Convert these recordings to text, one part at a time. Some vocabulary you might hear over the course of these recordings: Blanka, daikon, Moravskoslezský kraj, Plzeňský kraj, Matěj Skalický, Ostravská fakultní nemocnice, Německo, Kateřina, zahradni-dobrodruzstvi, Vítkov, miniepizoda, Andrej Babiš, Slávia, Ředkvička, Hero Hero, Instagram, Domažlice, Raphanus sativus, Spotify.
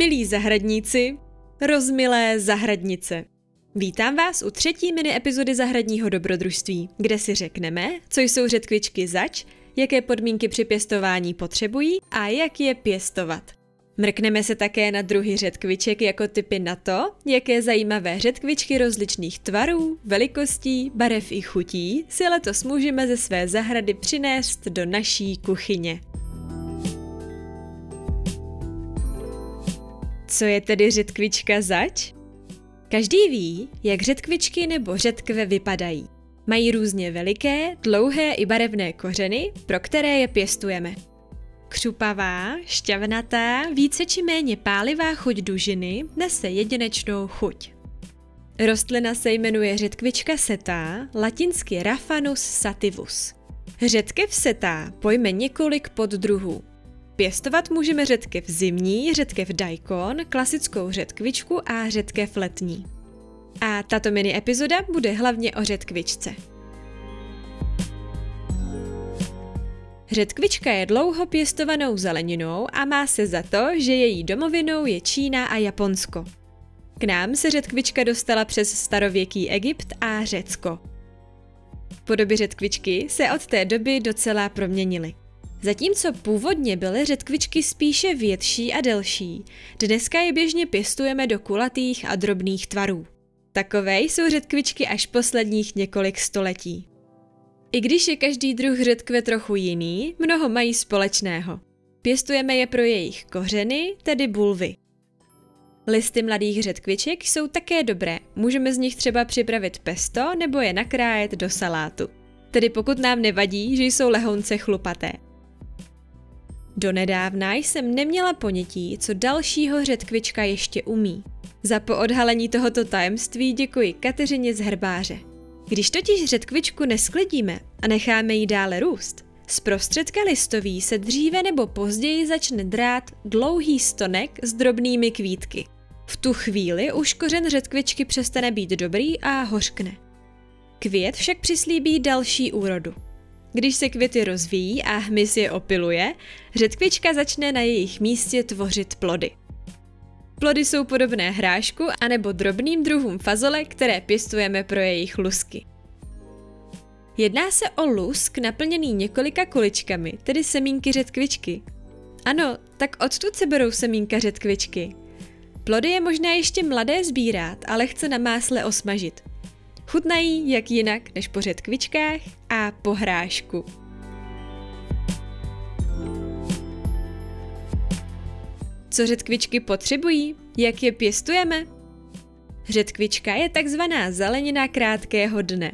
Milí zahradníci, rozmilé zahradnice. Vítám vás u třetí mini epizody zahradního dobrodružství, kde si řekneme, co jsou ředkvičky zač, jaké podmínky při pěstování potřebují a jak je pěstovat. Mrkneme se také na druhy ředkviček jako tipy na to, jaké zajímavé ředkvičky rozličných tvarů, velikostí, barev i chutí si letos můžeme ze své zahrady přinést do naší kuchyně. Co je tedy ředkvička zač? Každý ví, jak ředkvičky nebo ředkve vypadají. Mají různě veliké, dlouhé i barevné kořeny, pro které je pěstujeme. Křupavá, šťavnatá, více či méně pálivá chuť dužiny nese jedinečnou chuť. Rostlina se jmenuje ředkvička setá, latinsky Raphanus sativus. Ředkev setá pojme několik poddruhů. Pěstovat můžeme ředkev zimní, ředkev daikon, klasickou ředkvičku a ředkev letní. A tato mini epizoda bude hlavně o ředkvičce. Ředkvička je dlouho pěstovanou zeleninou a má se za to, že její domovinou je Čína a Japonsko. K nám se ředkvička dostala přes starověký Egypt a Řecko. Podoby ředkvičky se od té doby docela proměnily. Zatímco původně byly ředkvičky spíše větší a delší, dneska je běžně pěstujeme do kulatých a drobných tvarů. Takové jsou ředkvičky až posledních několik století. I když je každý druh ředkve trochu jiný, mnoho mají společného. Pěstujeme je pro jejich kořeny, tedy bulvy. Listy mladých ředkviček jsou také dobré, můžeme z nich třeba připravit pesto nebo je nakrájet do salátu. Tedy pokud nám nevadí, že jsou lehounce chlupaté. Donedávna jsem neměla ponětí, co dalšího ředkvička ještě umí. Za poodhalení tohoto tajemství děkuji Kateřině z herbáře. Když totiž ředkvičku nesklidíme a necháme ji dále růst, z prostředka listoví se dříve nebo později začne drát dlouhý stonek s drobnými kvítky. V tu chvíli už kořen ředkvičky přestane být dobrý a hořkne. Květ však přislíbí další úrodu. Když se květy rozvíjí a hmyz je opiluje, ředkvička začne na jejich místě tvořit plody. Plody jsou podobné hrášku anebo drobným druhům fazole, které pěstujeme pro jejich lusky. Jedná se o lusk naplněný několika kuličkami, tedy semínky ředkvičky. Ano, tak odtud se berou semínka ředkvičky. Plody je možné ještě mladé sbírat, ale chce na másle osmažit. Chutnají jak jinak než po ředkvičkách a po hrášku. Co ředkvičky potřebují? Jak je pěstujeme? Ředkvička je takzvaná zelenina krátkého dne.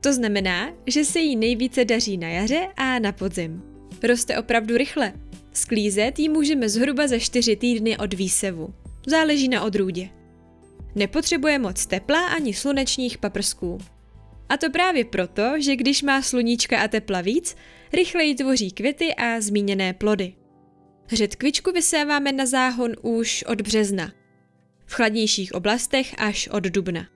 To znamená, že se jí nejvíce daří na jaře a na podzim. Roste opravdu rychle. Sklízet ji můžeme zhruba za 4 týdny od výsevu. Záleží na odrůdě. Nepotřebuje moc tepla ani slunečních paprsků. A to právě proto, že když má sluníčka a tepla víc, rychleji tvoří květy a zmíněné plody. Ředkvičku vyséváme na záhon už od března, v chladnějších oblastech až od dubna.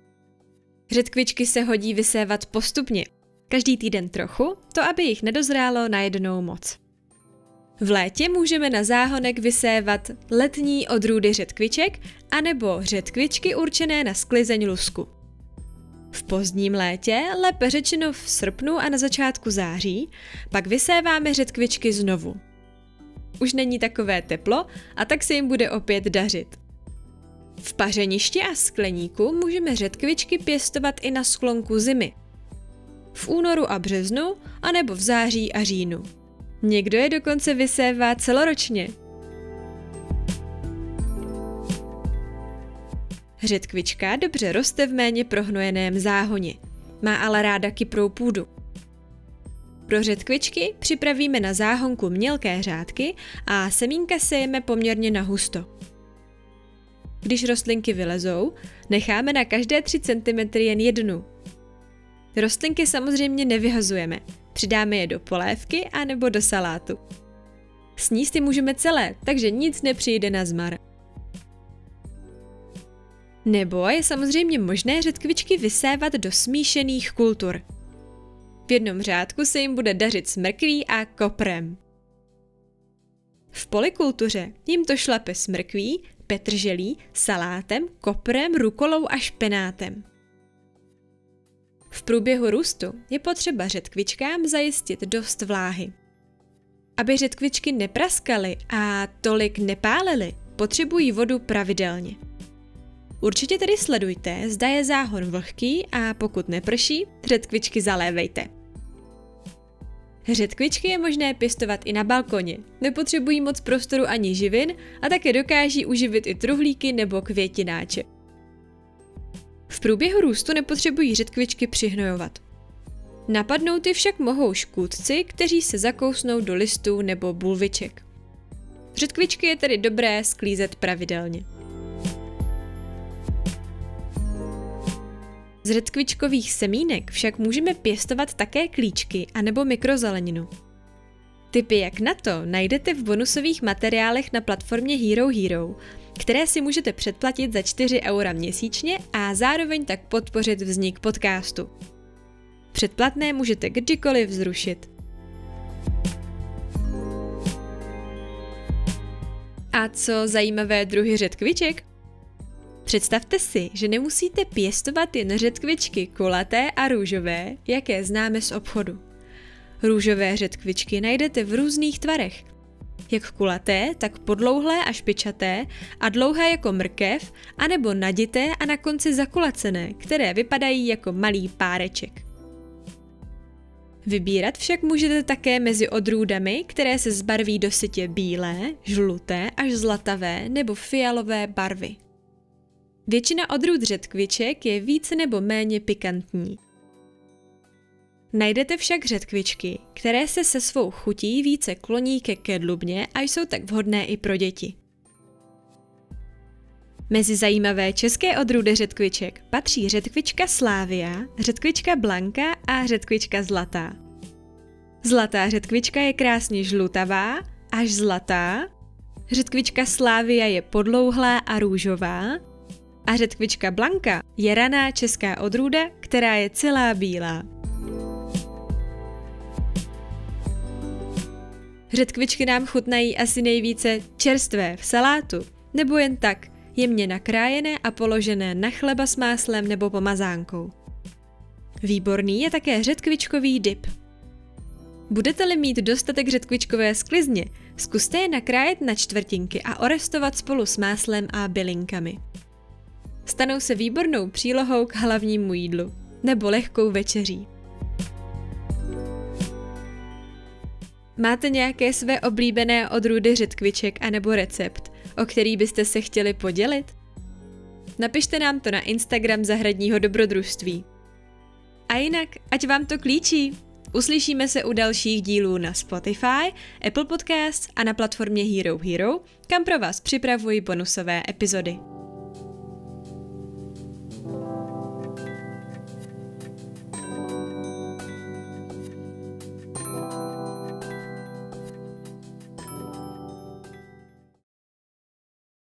Ředkvičky se hodí vysévat postupně, každý týden trochu, to aby jich nedozrálo najednou moc. V létě můžeme na záhonek vysévat letní odrůdy ředkviček anebo ředkvičky určené na sklizeň lusku. V pozdním létě, lépe řečeno v srpnu a na začátku září, pak vyséváme ředkvičky znovu. Už není takové teplo a tak se jim bude opět dařit. V pařeništi a skleníku můžeme ředkvičky pěstovat i na sklonku zimy. V únoru a březnu anebo v září a říjnu. Někdo je dokonce vysévá celoročně. Ředkvička dobře roste v méně prohnojeném záhoně. Má ale ráda kyprou půdu. Pro ředkvičky připravíme na záhonku mělké řádky a semínka sejeme poměrně nahusto. Když rostlinky vylezou, necháme na každé 3 cm jen jednu. Rostlinky samozřejmě nevyhazujeme. Přidáme je do polévky anebo do salátu. Sníst je můžeme celé, takže nic nepřijde na zmar. Nebo je samozřejmě možné ředkvičky vysévat do smíšených kultur. V jednom řádku se jim bude dařit smrklí a koprem. V polikultuře jim to šlape s mrkví, petrželí, salátem, koprem, rukolou a špenátem. V průběhu růstu je potřeba ředkvičkám zajistit dost vláhy. Aby ředkvičky nepraskaly a tolik nepálily, potřebují vodu pravidelně. Určitě tedy sledujte, zda je záhon vlhký a pokud neprší, ředkvičky zalévejte. Ředkvičky je možné pěstovat i na balkoně, nepotřebují moc prostoru ani živin a také dokáží uživit i truhlíky nebo květináče. V průběhu růstu nepotřebují ředkvičky přihnožovat. Napadnout je však mohou škůdci, kteří se zakousnou do listů nebo bulviček. Ředkvičky je tedy dobré sklízet pravidelně. Z ředkvičkových semínek však můžeme pěstovat také klíčky anebo mikrozeleninu. Tipy jak na to najdete v bonusových materiálech na platformě Hero Hero, které si můžete předplatit za 4 € měsíčně a zároveň tak podpořit vznik podcastu. Předplatné můžete kdykoliv zrušit. A co zajímavé druhy ředkviček? Představte si, že nemusíte pěstovat jen ředkvičky kulaté a růžové, jaké známe z obchodu. Růžové ředkvičky najdete v různých tvarech. Jak kulaté, tak podlouhlé a špičaté a dlouhé jako mrkev, anebo nadité a na konci zakulacené, které vypadají jako malý páreček. Vybírat však můžete také mezi odrůdami, které se zbarví do sytě bílé, žluté až zlatavé nebo fialové barvy. Většina odrůd ředkviček je více nebo méně pikantní. Najdete však ředkvičky, které se se svou chutí více kloní ke kedlubně a jsou tak vhodné i pro děti. Mezi zajímavé české odrůdy ředkviček patří ředkvička Slávia, ředkvička Blanka a ředkvička Zlatá. Zlatá ředkvička je krásně žlutavá až zlatá, ředkvička Slávia je podlouhlá a růžová a ředkvička Blanka je raná česká odrůda, která je celá bílá. Ředkvičky nám chutnají asi nejvíce čerstvé v salátu nebo jen tak, jemně nakrájené a položené na chleba s máslem nebo pomazánkou. Výborný je také ředkvičkový dip. Budete-li mít dostatek ředkvičkové sklizně, zkuste je nakrájet na čtvrtinky a orestovat spolu s máslem a bylinkami. Stanou se výbornou přílohou k hlavnímu jídlu nebo lehkou večeří. Máte nějaké své oblíbené odrůdy ředkviček anebo recept, o který byste se chtěli podělit? Napište nám to na Instagram zahradního dobrodružství. A jinak, ať vám to klíčí! Uslyšíme se u dalších dílů na Spotify, Apple Podcasts a na platformě Hero Hero, kam pro vás připravuji bonusové epizody.